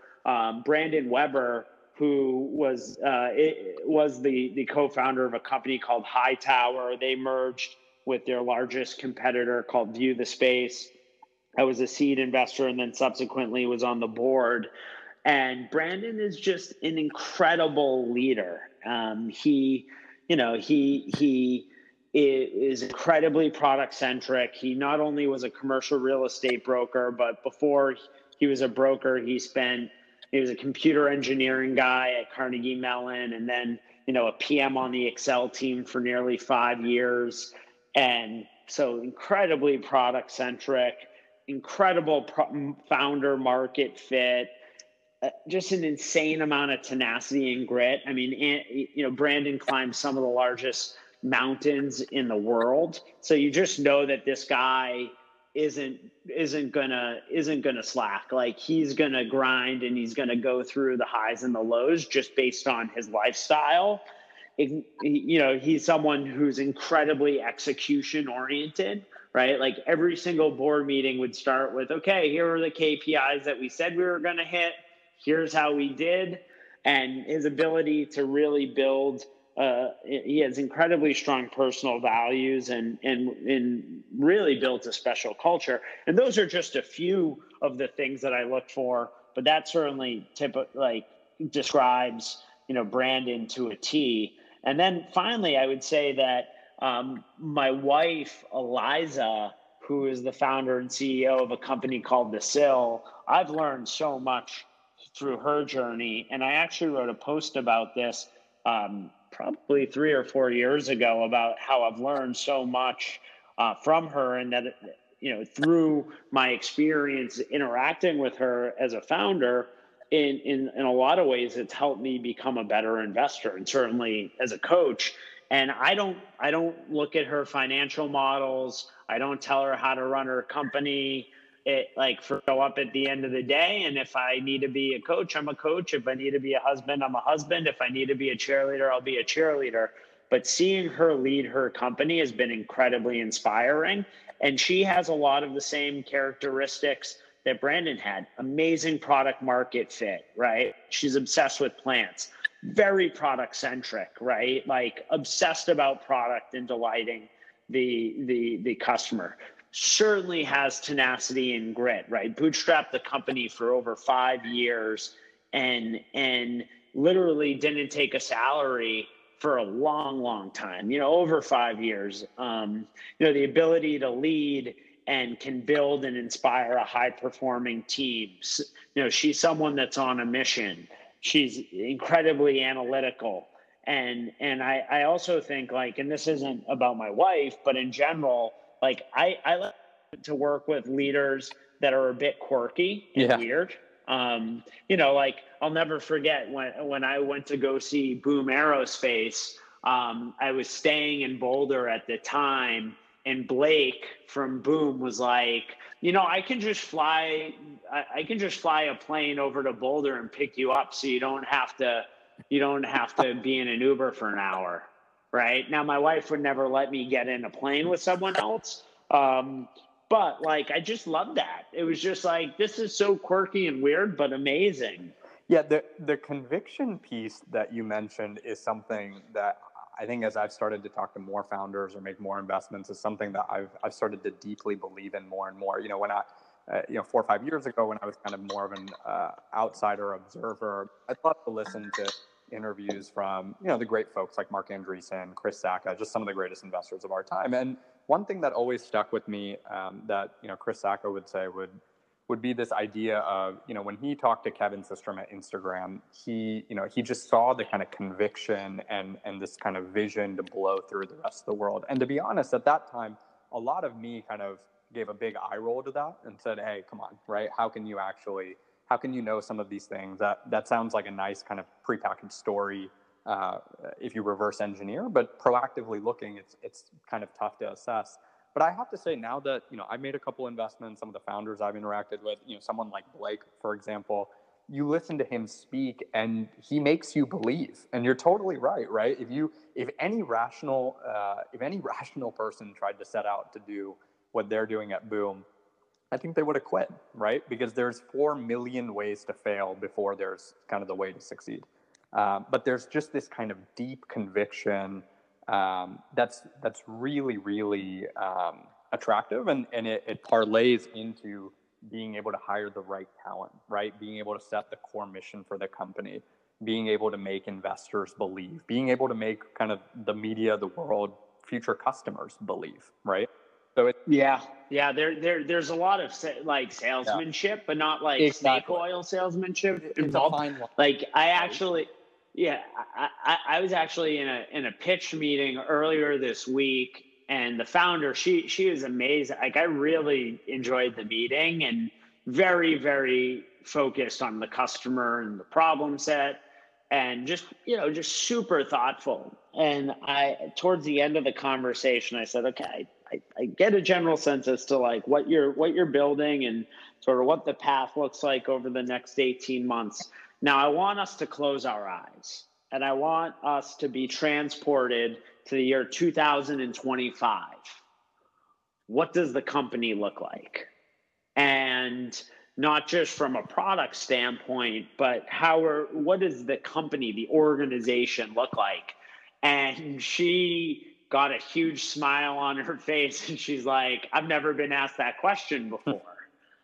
Brandon Weber, who was the co-founder of a company called Hightower. They merged with their largest competitor called View the Space. I was a seed investor and then subsequently was on the board. And Brandon is just an incredible leader. He is incredibly product centric. He not only was a commercial real estate broker, but before he was a broker, he was a computer engineering guy at Carnegie Mellon, and then, you know, a PM on the Excel team for nearly 5 years. And so incredibly product centric, incredible founder market fit. Just an insane amount of tenacity and grit. I mean, you know, Brandon climbed some of the largest mountains in the world, so you just know that this guy isn't gonna slack. Like, he's gonna grind and he's gonna go through the highs and the lows just based on his lifestyle. You know, he's someone who's incredibly execution oriented. Right? Like, every single board meeting would start with, okay, here are the KPIs that we said we were going to hit. Here's how we did. And his ability to really build, he has incredibly strong personal values and really built a special culture. And those are just a few of the things that I look for, but that certainly describes, you know, Brandon to a T. And then finally, I would say that my wife, Eliza, who is the founder and CEO of a company called the Sill. I've learned so much through her journey. And I actually wrote a post about this probably 3 or 4 years ago about how I've learned so much from her, and that, you know, through my experience interacting with her as a founder, in a lot of ways, it's helped me become a better investor and certainly as a coach. And I don't look at her financial models. I don't tell her how to run her company. It like show up at the end of the day. And if I need to be a coach, I'm a coach. If I need to be a husband, I'm a husband. If I need to be a cheerleader, I'll be a cheerleader. But seeing her lead her company has been incredibly inspiring. And she has a lot of the same characteristics that Brandon had. Amazing product market fit, right? She's obsessed with plants, very product centric, right? Like obsessed about product and delighting the customer. Certainly has tenacity and grit, right? Bootstrapped the company for over 5 years and literally didn't take a salary for a long time, you know, over 5 years. You know, the ability to lead and can build and inspire a high performing team. You know, she's someone that's on a mission. She's incredibly analytical. And I also think, like, and this isn't about my wife, but in general, like I like to work with leaders that are a bit quirky and weird. You know, like I'll never forget when I went to go see Boom Aerospace, I was staying in Boulder at the time, and Blake from Boom was like, you know, I can just fly a plane over to Boulder and pick you up, so you don't have to be in an Uber for an hour. Right now, my wife would never let me get in a plane with someone else. But like, I just love that. It was just like, this is so quirky and weird, but amazing. Yeah. The conviction piece that you mentioned is something that I think as I've started to talk to more founders or make more investments is something that I've started to deeply believe in more and more. You know, when I, 4 or 5 years ago, when I was kind of more of an outsider observer, I loved to listen to interviews from, you know, the great folks like Mark Andreessen, Chris Sacca, just some of the greatest investors of our time. And one thing that always stuck with me that, you know, Chris Sacca would say would be this idea of, you know, when he talked to Kevin Systrom at Instagram, he just saw the kind of conviction and this kind of vision to blow through the rest of the world. And to be honest, at that time, a lot of me kind of gave a big eye roll to that and said, hey, come on, right? How can you know some of these things? That sounds like a nice kind of prepackaged story if you reverse engineer, but proactively looking, it's kind of tough to assess. But I have to say now that, you know, I've made a couple investments, some of the founders I've interacted with, you know, someone like Blake, for example, you listen to him speak and he makes you believe. And you're totally right? If any rational person tried to set out to do what they're doing at Boom, I think they would have quit, right? Because there's 4 million ways to fail before there's kind of the way to succeed. But there's just this kind of deep conviction that's really, really attractive. And it parlays into being able to hire the right talent, right? Being able to set the core mission for the company, being able to make investors believe, being able to make kind of the media, the world, future customers believe, right? So there's a lot of like salesmanship, but not like snake oil salesmanship involved. Like I was actually in a pitch meeting earlier this week, and the founder, she was amazing. Like I really enjoyed the meeting and very, very focused on the customer and the problem set, and just super thoughtful. And I, towards the end of the conversation, I said, okay, I get a general sense as to like what you're building and sort of what the path looks like over the next 18 months. Now, I want us to close our eyes and I want us to be transported to the year 2025. What does the company look like? And not just from a product standpoint, but what does the company, the organization look like? And she got a huge smile on her face and she's like, I've never been asked that question before.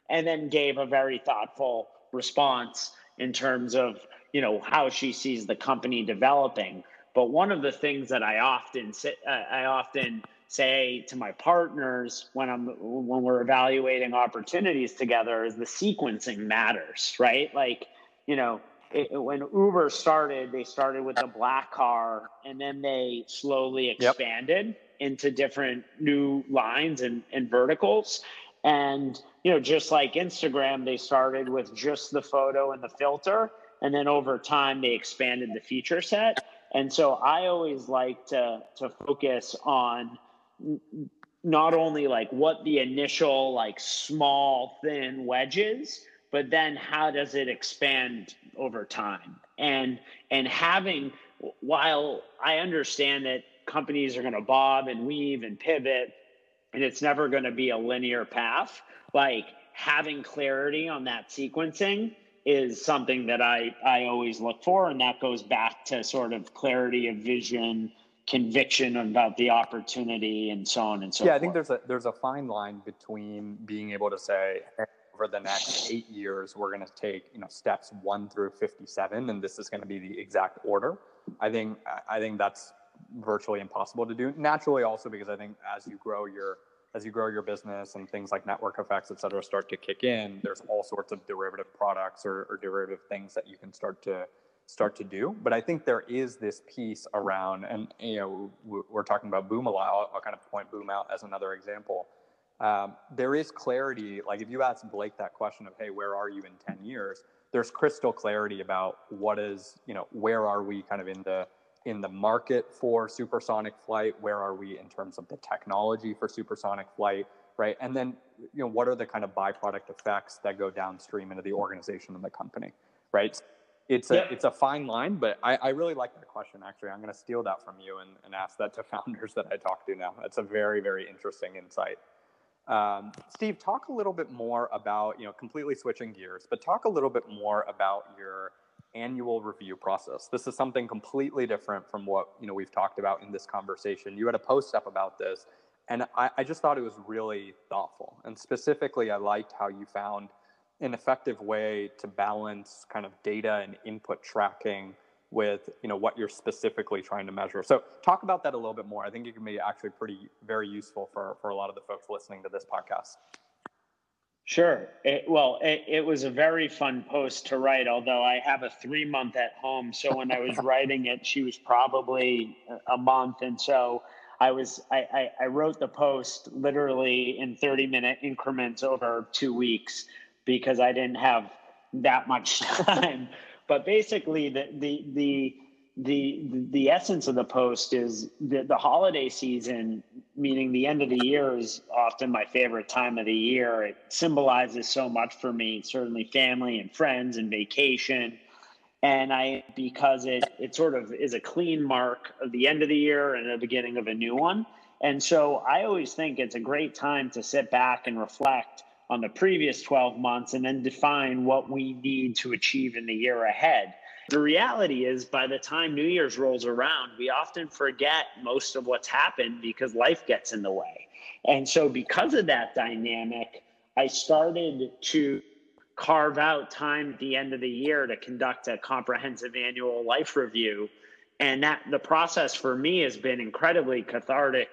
And then gave a very thoughtful response in terms of, you know, how she sees the company developing. But one of the things that I often say to my partners when we're evaluating opportunities together is the sequencing matters, right? Like, you know, when Uber started, they started with the black car and then they slowly expanded into different new lines and verticals. And, you know, just like Instagram, they started with just the photo and the filter. And then over time, they expanded the feature set. And so I always like to focus on not only like what the initial like small thin wedge is, but then how does it expand over time? And having, while I understand that companies are going to bob and weave and pivot, and it's never going to be a linear path, like having clarity on that sequencing is something that I always look for. And that goes back to sort of clarity of vision, conviction about the opportunity, and so on and so forth. Yeah, I think there's a fine line between being able to say, over the next 8 years, we're going to take, you know, steps 1 through 57, and this is going to be the exact order. I think that's virtually impossible to do. Naturally, also because I think as you grow your business and things like network effects, et cetera, start to kick in, there's all sorts of derivative products or derivative things that you can start to do. But I think there is this piece around, and you know, we're talking about Boom a lot. I'll kind of point Boom out as another example. There is clarity. Like if you ask Blake that question of, hey, where are you in 10 years? There's crystal clarity about what is, you know, where are we kind of in the market for supersonic flight? Where are we in terms of the technology for supersonic flight, right? And then, you know, what are the kind of byproduct effects that go downstream into the organization and the company, right? It's a fine line, but I really like that question, actually. I'm going to steal that from you and ask that to founders that I talk to now. That's a very, very interesting insight. Steve, talk a little bit more about, you know, completely switching gears, but talk a little bit more about your annual review process. This is something completely different from what, you know, we've talked about in this conversation. You had a post up about this, and I just thought it was really thoughtful. And specifically, I liked how you found an effective way to balance kind of data and input tracking with, you know, what you're specifically trying to measure. So talk about that a little bit more. I think it can be actually very useful for a lot of the folks listening to this podcast. Sure. It was a very fun post to write, although I have a 3-month at home. So when I was writing it, she was probably a month. And so I wrote the post literally in 30-minute increments over 2 weeks because I didn't have that much time. But basically, the essence of the post is the holiday season, meaning the end of the year, is often my favorite time of the year. It symbolizes so much for me, certainly family and friends and vacation. And because it sort of is a clean mark of the end of the year and the beginning of a new one. And so I always think it's a great time to sit back and reflect on the previous 12 months and then define what we need to achieve in the year ahead. The reality is by the time New Year's rolls around, we often forget most of what's happened because life gets in the way. And so because of that dynamic, I started to carve out time at the end of the year to conduct a comprehensive annual life review. And that the process for me has been incredibly cathartic,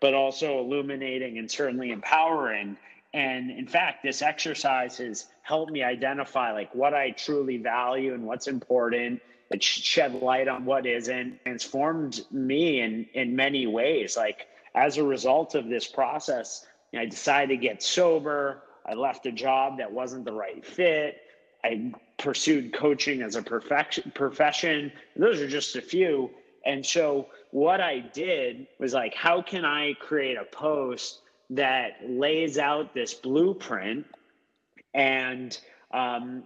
but also illuminating and certainly empowering. And in fact, this exercise has helped me identify like what I truly value and what's important. It shed light on what isn't, transformed me in many ways. Like as a result of this process, I decided to get sober. I left a job that wasn't the right fit. I pursued coaching as a profession. Those are just a few. And so what I did was like, how can I create a post that lays out this blueprint and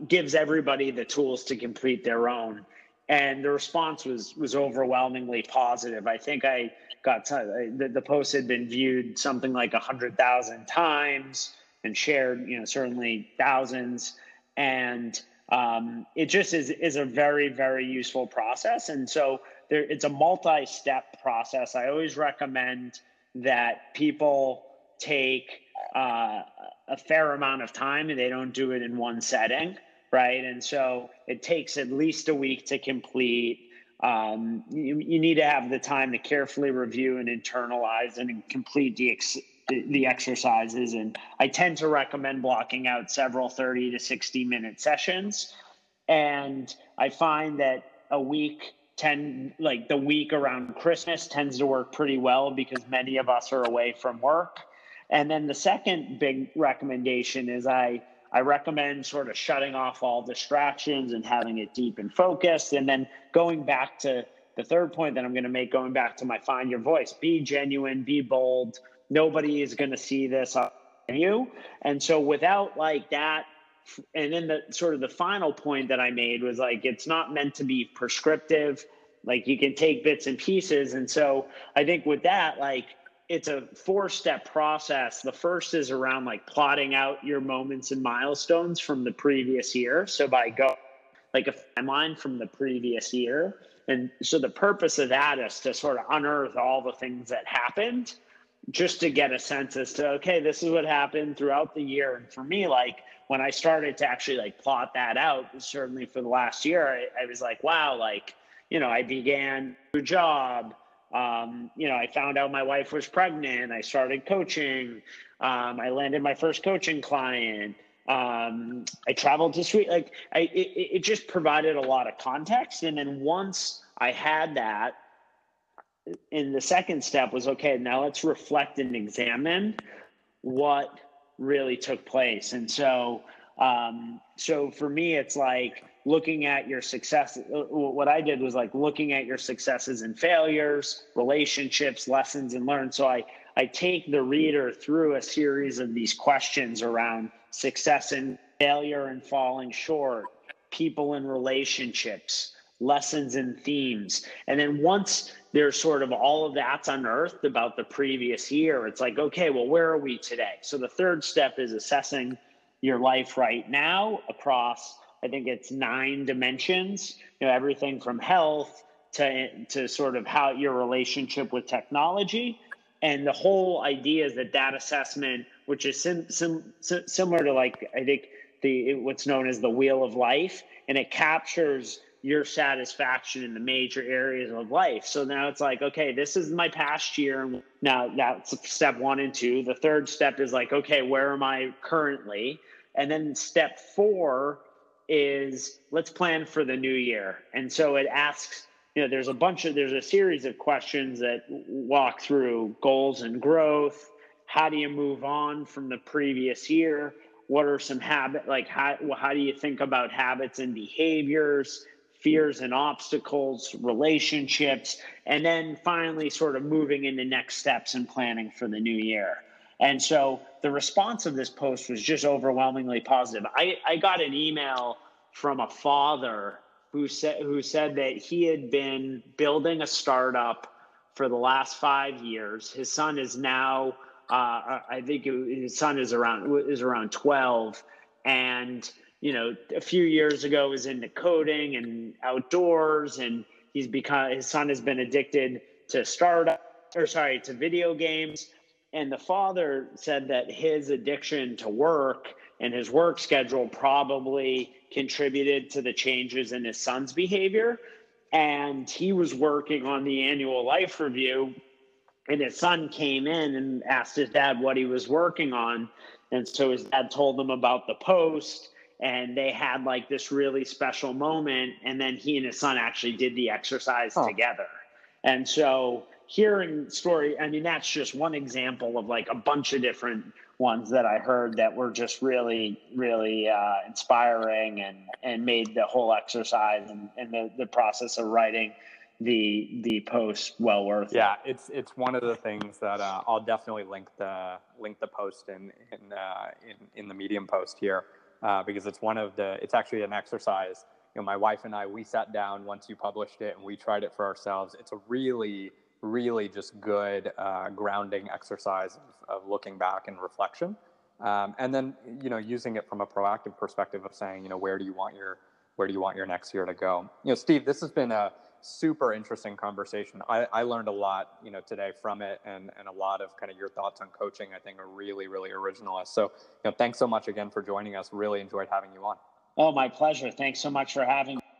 gives everybody the tools to complete their own? And the response was overwhelmingly positive. I think I got the post had been viewed something like 100,000 times and shared, you know, certainly thousands. And it just is a very, very useful process. And so it's a multi-step process. I always recommend that people take a fair amount of time and they don't do it in one setting, right? And so it takes at least a week to complete. You need to have the time to carefully review and internalize and complete the exercises. And I tend to recommend blocking out several 30 to 60 minute sessions. And I find that a week the week around Christmas tends to work pretty well because many of us are away from work. And then the second big recommendation is I recommend sort of shutting off all distractions and having it deep and focused. And then going back to the third point that I'm going to make, going back to my find your voice, be genuine, be bold. Nobody is going to see this on you. And so without that, and then the final point that I made was it's not meant to be prescriptive. You can take bits and pieces. And so I think with that, it's a 4-step process. The first is around plotting out your moments and milestones from the previous year. So by going a timeline from the previous year. And so the purpose of that is to sort of unearth all the things that happened just to get a sense as to, okay, this is what happened throughout the year. And for me, when I started to actually plot that out, certainly for the last year, I was wow, I began a new job. I found out my wife was pregnant. I started coaching. I landed my first coaching client. I traveled to Sweden. It just provided a lot of context. And then once I had that, and the second step was, okay, now let's reflect and examine what really took place. And so, so for me, it's looking at your success. What I did was looking at your successes and failures, relationships, lessons and learned. So I take the reader through a series of these questions around success and failure and falling short, people and relationships, lessons and themes. And then once there's sort of all of that's unearthed about the previous year, it's okay, well, where are we today? So the third step is assessing your life right now across, I think it's 9 dimensions, everything from health to sort of how your relationship with technology. And the whole idea is that assessment, which is similar to I think what's known as the wheel of life, and it captures your satisfaction in the major areas of life. So now it's okay, this is my past year. Now that's step 1 and 2. The third step is okay, where am I currently? And then step 4 is let's plan for the new year. And so it asks, there's a series of questions that walk through goals and growth. How do you move on from the previous year? What are some habits? How do you think about habits and behaviors? Fears and obstacles, relationships, and then finally sort of moving into next steps and planning for the new year. And so the response of this post was just overwhelmingly positive. I got an email from a father who said that he had been building a startup for the last 5 years. His son is now, around 12, and a few years ago was into coding and outdoors, and his son has been addicted to to video games. And the father said that his addiction to work and his work schedule probably contributed to the changes in his son's behavior. And he was working on the annual life review, and his son came in and asked his dad what he was working on. And so his dad told him about the post. And they had this really special moment. And then he and his son actually did the exercise together. And so hearing story, that's just one example of a bunch of different ones that I heard that were just really, really inspiring and made the whole exercise and the process of writing the post well worth it. Yeah, it's one of the things that I'll definitely link the post in the Medium post here. Because it's actually an exercise. My wife and I, we sat down once you published it and we tried it for ourselves. It's a really, really just good grounding exercise of looking back and reflection. And then, using it from a proactive perspective of saying, where do you want your next year to go? Steve, this has been a super interesting conversation. I learned a lot, today from it, and a lot of kind of your thoughts on coaching, I think, are really, really originalist. So, thanks so much again for joining us. Really enjoyed having you on. Oh, my pleasure. Thanks so much for having me.